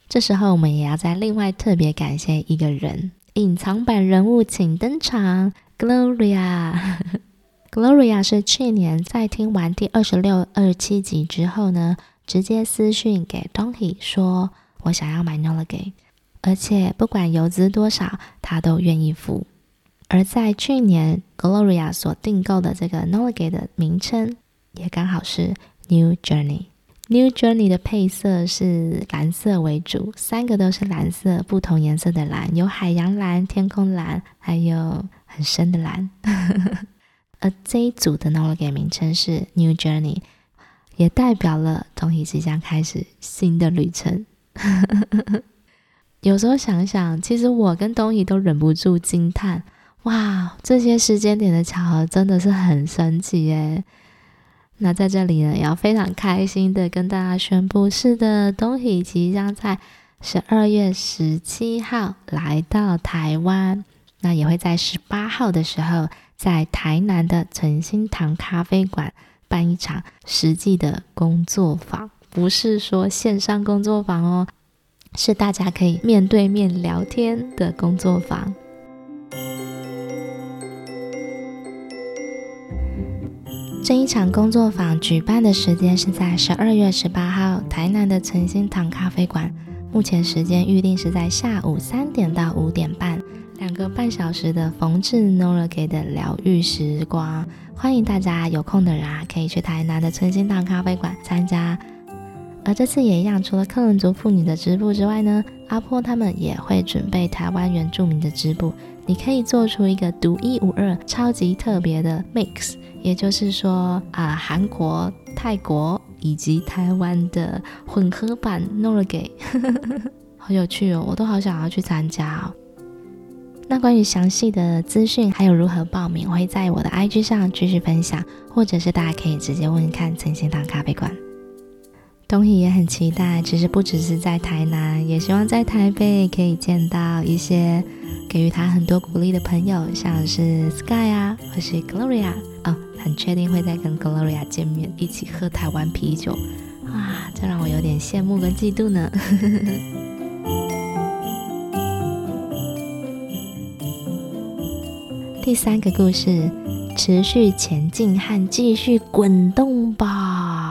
这时候我们也要再另外特别感谢一个人，隐藏版人物请登场 Gloria。Gloria 是去年在听完第二十六、二十七集之后呢，直接私讯给 Donghee 说我想要买 Norigae， 而且不管邮资多少她都愿意付。而在去年 Gloria 所订购的这个 Norigae 的名称也刚好是 New Journey。 New Journey 的配色是蓝色为主，三个都是蓝色，不同颜色的蓝，有海洋蓝、天空蓝，还有很深的蓝。而这一组的 Norigae 名称是 New Journey， 也代表了 Donghee 即将开始新的旅程。有时候想想，其实我跟 Donghee 都忍不住惊叹，哇，这些时间点的巧合真的是很神奇耶。那在这里呢，也要非常开心的跟大家宣布，是的， Donghee 即将在十二月十七号来到台湾，那也会在十八号的时候在台南的Chengxintang Cafe咖啡馆办一场实际的工作坊，不是说线上工作坊哦，是大家可以面对面聊天的工作坊。这一场工作坊举办的时间是在十二月十八号台南的Chengxintang Cafe咖啡馆，目前时间预定是在下午三点到五点半，两个半小时的缝制 Norigae 的疗愈时光，欢迎大家有空的人啊，可以去台南的Chengxintang咖啡馆参加。而这次也一样，除了克伦族妇女的织布之外呢，阿波他们也会准备台湾原住民的织布，你可以做出一个独一无二、超级特别的 mix， 也就是说啊、呃，韩国、泰国以及台湾的混合版 Norigae。 好有趣哦，我都好想要去参加哦。那关于详细的资讯还有如何报名，我会在我的 I G 上继续分享，或者是大家可以直接问看Chengxintang咖啡馆。Donghee也很期待，其实不只是在台南，也希望在台北可以见到一些给予他很多鼓励的朋友，像是 Sky 啊，或是 Gloria 哦，很确定会再跟 Gloria 见面，一起喝台湾啤酒啊，这让我有点羡慕跟嫉妒呢。第三个故事，持续前进和继续滚动吧。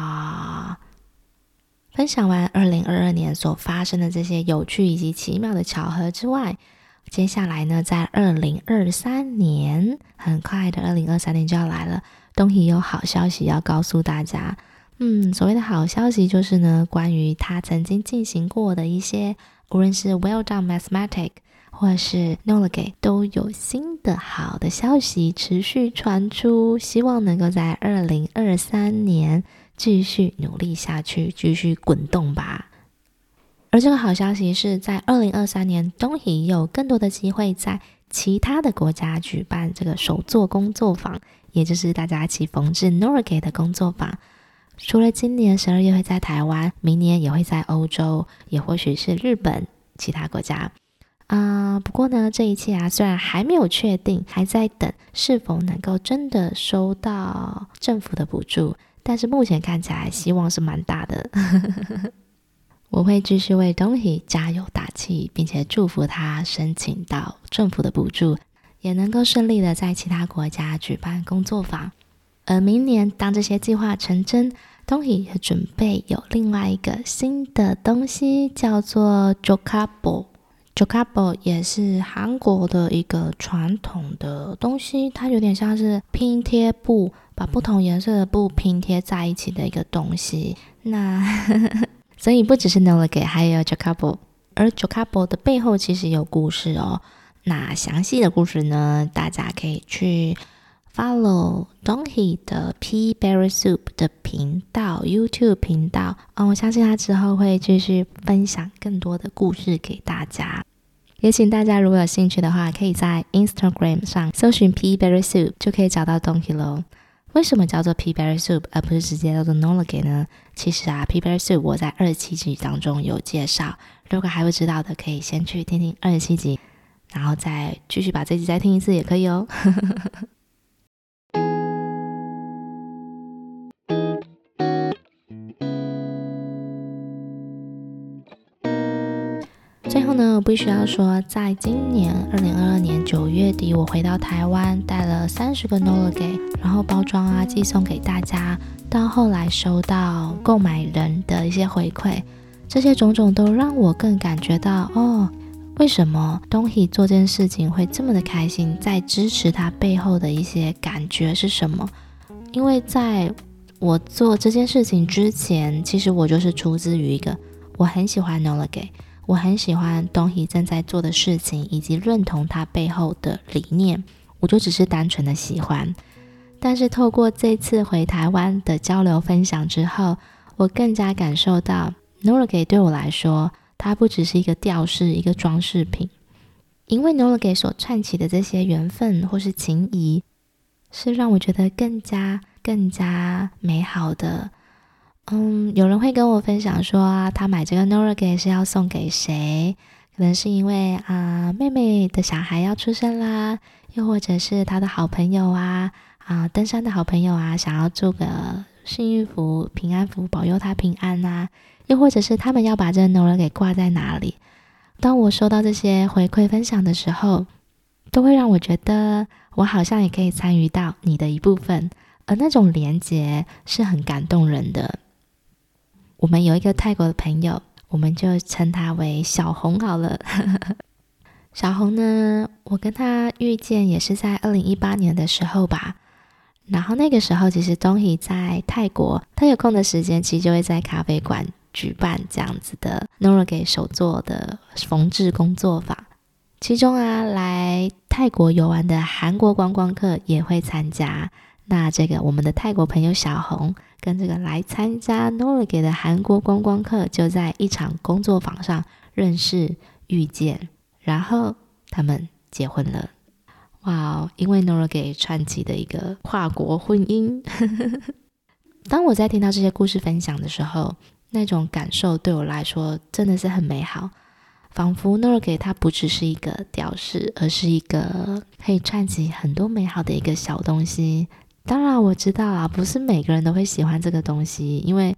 分享完二零二二年所发生的这些有趣以及奇妙的巧合之外，接下来呢，在二零二三年，很快的二零二三年就要来了，Donghee有好消息要告诉大家。嗯，所谓的好消息就是呢，关于他曾经进行过的一些，无论是 Well Done Mathematic 或是 Norigae 都有新的好的消息持续传出，希望能够在二零二三年继续努力下去，继续滚动吧。而这个好消息是在二零二三年 Donghee 有更多的机会在其他的国家举办这个手作工作坊，也就是大家一起缝制 Norigae 的工作坊。除了今年十二月会在台湾，明年也会在欧洲，也或许是日本其他国家、呃、不过呢，这一切啊，虽然还没有确定，还在等是否能够真的收到政府的补助，但是目前看起来希望是蛮大的。我会继续为 Donghee 加油打气，并且祝福他申请到政府的补助，也能够顺利的在其他国家举办工作坊。而明年当这些计划成真， Donghee 也准备有另外一个新的东西，叫做 Jocabo。 Jocabo 也是韩国的一个传统的东西，它有点像是拼贴布，把不同颜色的布拼贴在一起的一个东西。那所以不只是 Norigae， 还有 Jocabo。 而 Jocabo 的背后其实有故事哦，那详细的故事呢，大家可以去follow Donghee 的 Peaberry Soup 的频道 YouTube 频道、哦、我相信他之后会继续分享更多的故事给大家。也请大家如果有兴趣的话，可以在 Instagram 上搜寻 Peaberry Soup 就可以找到 Donghee 咯。为什么叫做 Peaberry Soup 而不是直接叫做 Norigae 呢？其实啊， Peaberry Soup 我在二十七集当中有介绍，如果还不知道的可以先去听听二十七集，然后再继续把这集再听一次也可以哦。最后呢，我必须要说，在今年二零二二年九月底，我回到台湾，带了三十个 Norigae， 然后包装啊寄送给大家，到后来收到购买人的一些回馈，这些种种都让我更感觉到，哦，为什么 Donghee 做这件事情会这么的开心，在支持他背后的一些感觉是什么。因为在我做这件事情之前，其实我就是出自于一个我很喜欢 Norigae，我很喜欢 Donghee 正在做的事情，以及认同他背后的理念，我就只是单纯的喜欢。但是透过这次回台湾的交流分享之后，我更加感受到 Norigae 对我来说，它不只是一个吊饰，一个装饰品。因为 Norigae 所串起的这些缘分或是情谊，是让我觉得更加更加美好的。嗯，有人会跟我分享说啊，他买这个 Norigae 是要送给谁，可能是因为啊、呃、妹妹的小孩要出生啦，又或者是他的好朋友啊啊、呃、登山的好朋友啊，想要祝个幸运符平安符保佑他平安啊，又或者是他们要把这个 Norigae 挂在哪里。当我收到这些回馈分享的时候，都会让我觉得我好像也可以参与到你的一部分，而那种连结是很感动人的。我们有一个泰国的朋友，我们就称他为小红好了。小红呢，我跟他遇见也是在二零一八年的时候吧。然后那个时候其实 Donghee 在泰国，他有空的时间其实就会在咖啡馆举办这样子的 Norigae 手作的缝制工作坊。其中啊，来泰国游玩的韩国观光客也会参加。那这个我们的泰国朋友小红跟这个来参加 Norigae 的韩国观光客，就在一场工作坊上认识遇见，然后他们结婚了。哇，因为 Norigae 串起的一个跨国婚姻。当我在听到这些故事分享的时候，那种感受对我来说真的是很美好，仿佛 Norigae 它不只是一个吊饰，而是一个可以串起很多美好的一个小东西。当然我知道啊，不是每个人都会喜欢这个东西，因为、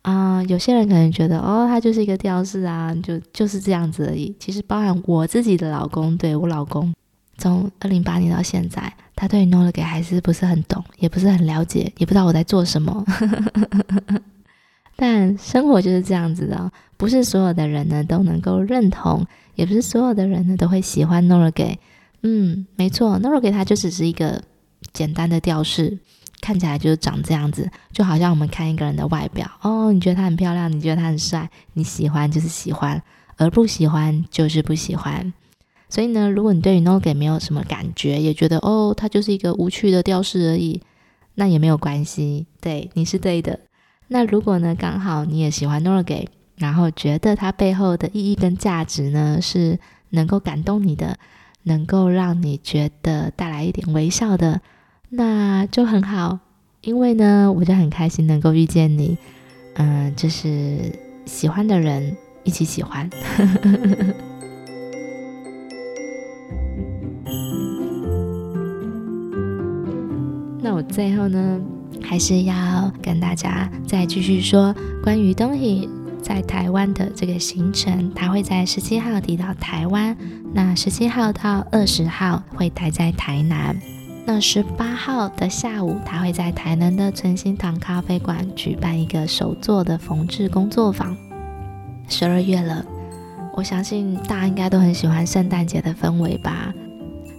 呃、有些人可能觉得哦，它就是一个吊饰啊，就就是这样子而已。其实包含我自己的老公，对，我老公从二零零八年到现在，他对 Norigae 还是不是很懂，也不是很了解，也不知道我在做什么。但生活就是这样子的哦，不是所有的人呢都能够认同，也不是所有的人呢都会喜欢 Norigae。 嗯，没错， Norigae 它就只是一个简单的吊饰，看起来就是长这样子，就好像我们看一个人的外表哦，你觉得他很漂亮，你觉得他很帅，你喜欢就是喜欢，而不喜欢就是不喜欢。所以呢，如果你对于 Norigae 没有什么感觉，也觉得哦它就是一个无趣的吊饰而已，那也没有关系，对，你是对的。那如果呢刚好你也喜欢 Norigae， 然后觉得它背后的意义跟价值呢是能够感动你的，能够让你觉得带来一点微笑的，那就很好，因为呢我就很开心能够遇见你。嗯、呃，就是喜欢的人一起喜欢。那我最后呢还是要跟大家再继续说关于Donghee在台湾的这个行程，它会在十七号抵达台湾，那十七号到二十号会待在台南，那十八号的下午它会在台南的Chengxintang咖啡馆举办一个手作的缝制工作坊。十二月了，我相信大家应该都很喜欢圣诞节的氛围吧。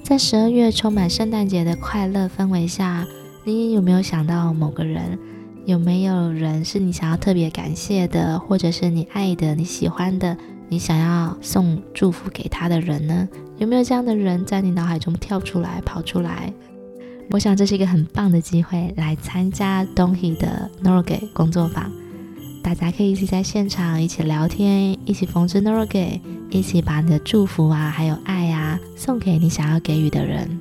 在十二月充满圣诞节的快乐氛围下，你有没有想到某个人？有没有人是你想要特别感谢的，或者是你爱的、你喜欢的，你想要送祝福给他的人呢？有没有这样的人在你脑海中跳出来、跑出来？我想这是一个很棒的机会来参加Donghee的 Norigae 工作坊，大家可以一起在现场一起聊天，一起缝制 Norigae， 一起把你的祝福啊还有爱啊送给你想要给予的人。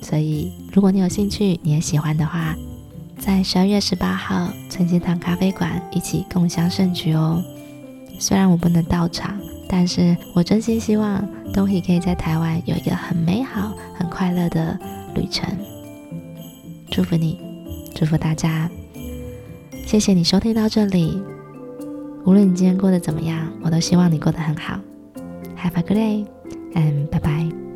所以如果你有兴趣，你也喜欢的话，在十二月十八号Chengxintang咖啡馆一起共襄盛举哦。虽然我不能到场，但是我真心希望Donghee可以在台湾有一个很美好很快乐的旅程。祝福你，祝福大家，谢谢你收听到这里。无论你今天过得怎么样，我都希望你过得很好。 Have a good day and bye bye。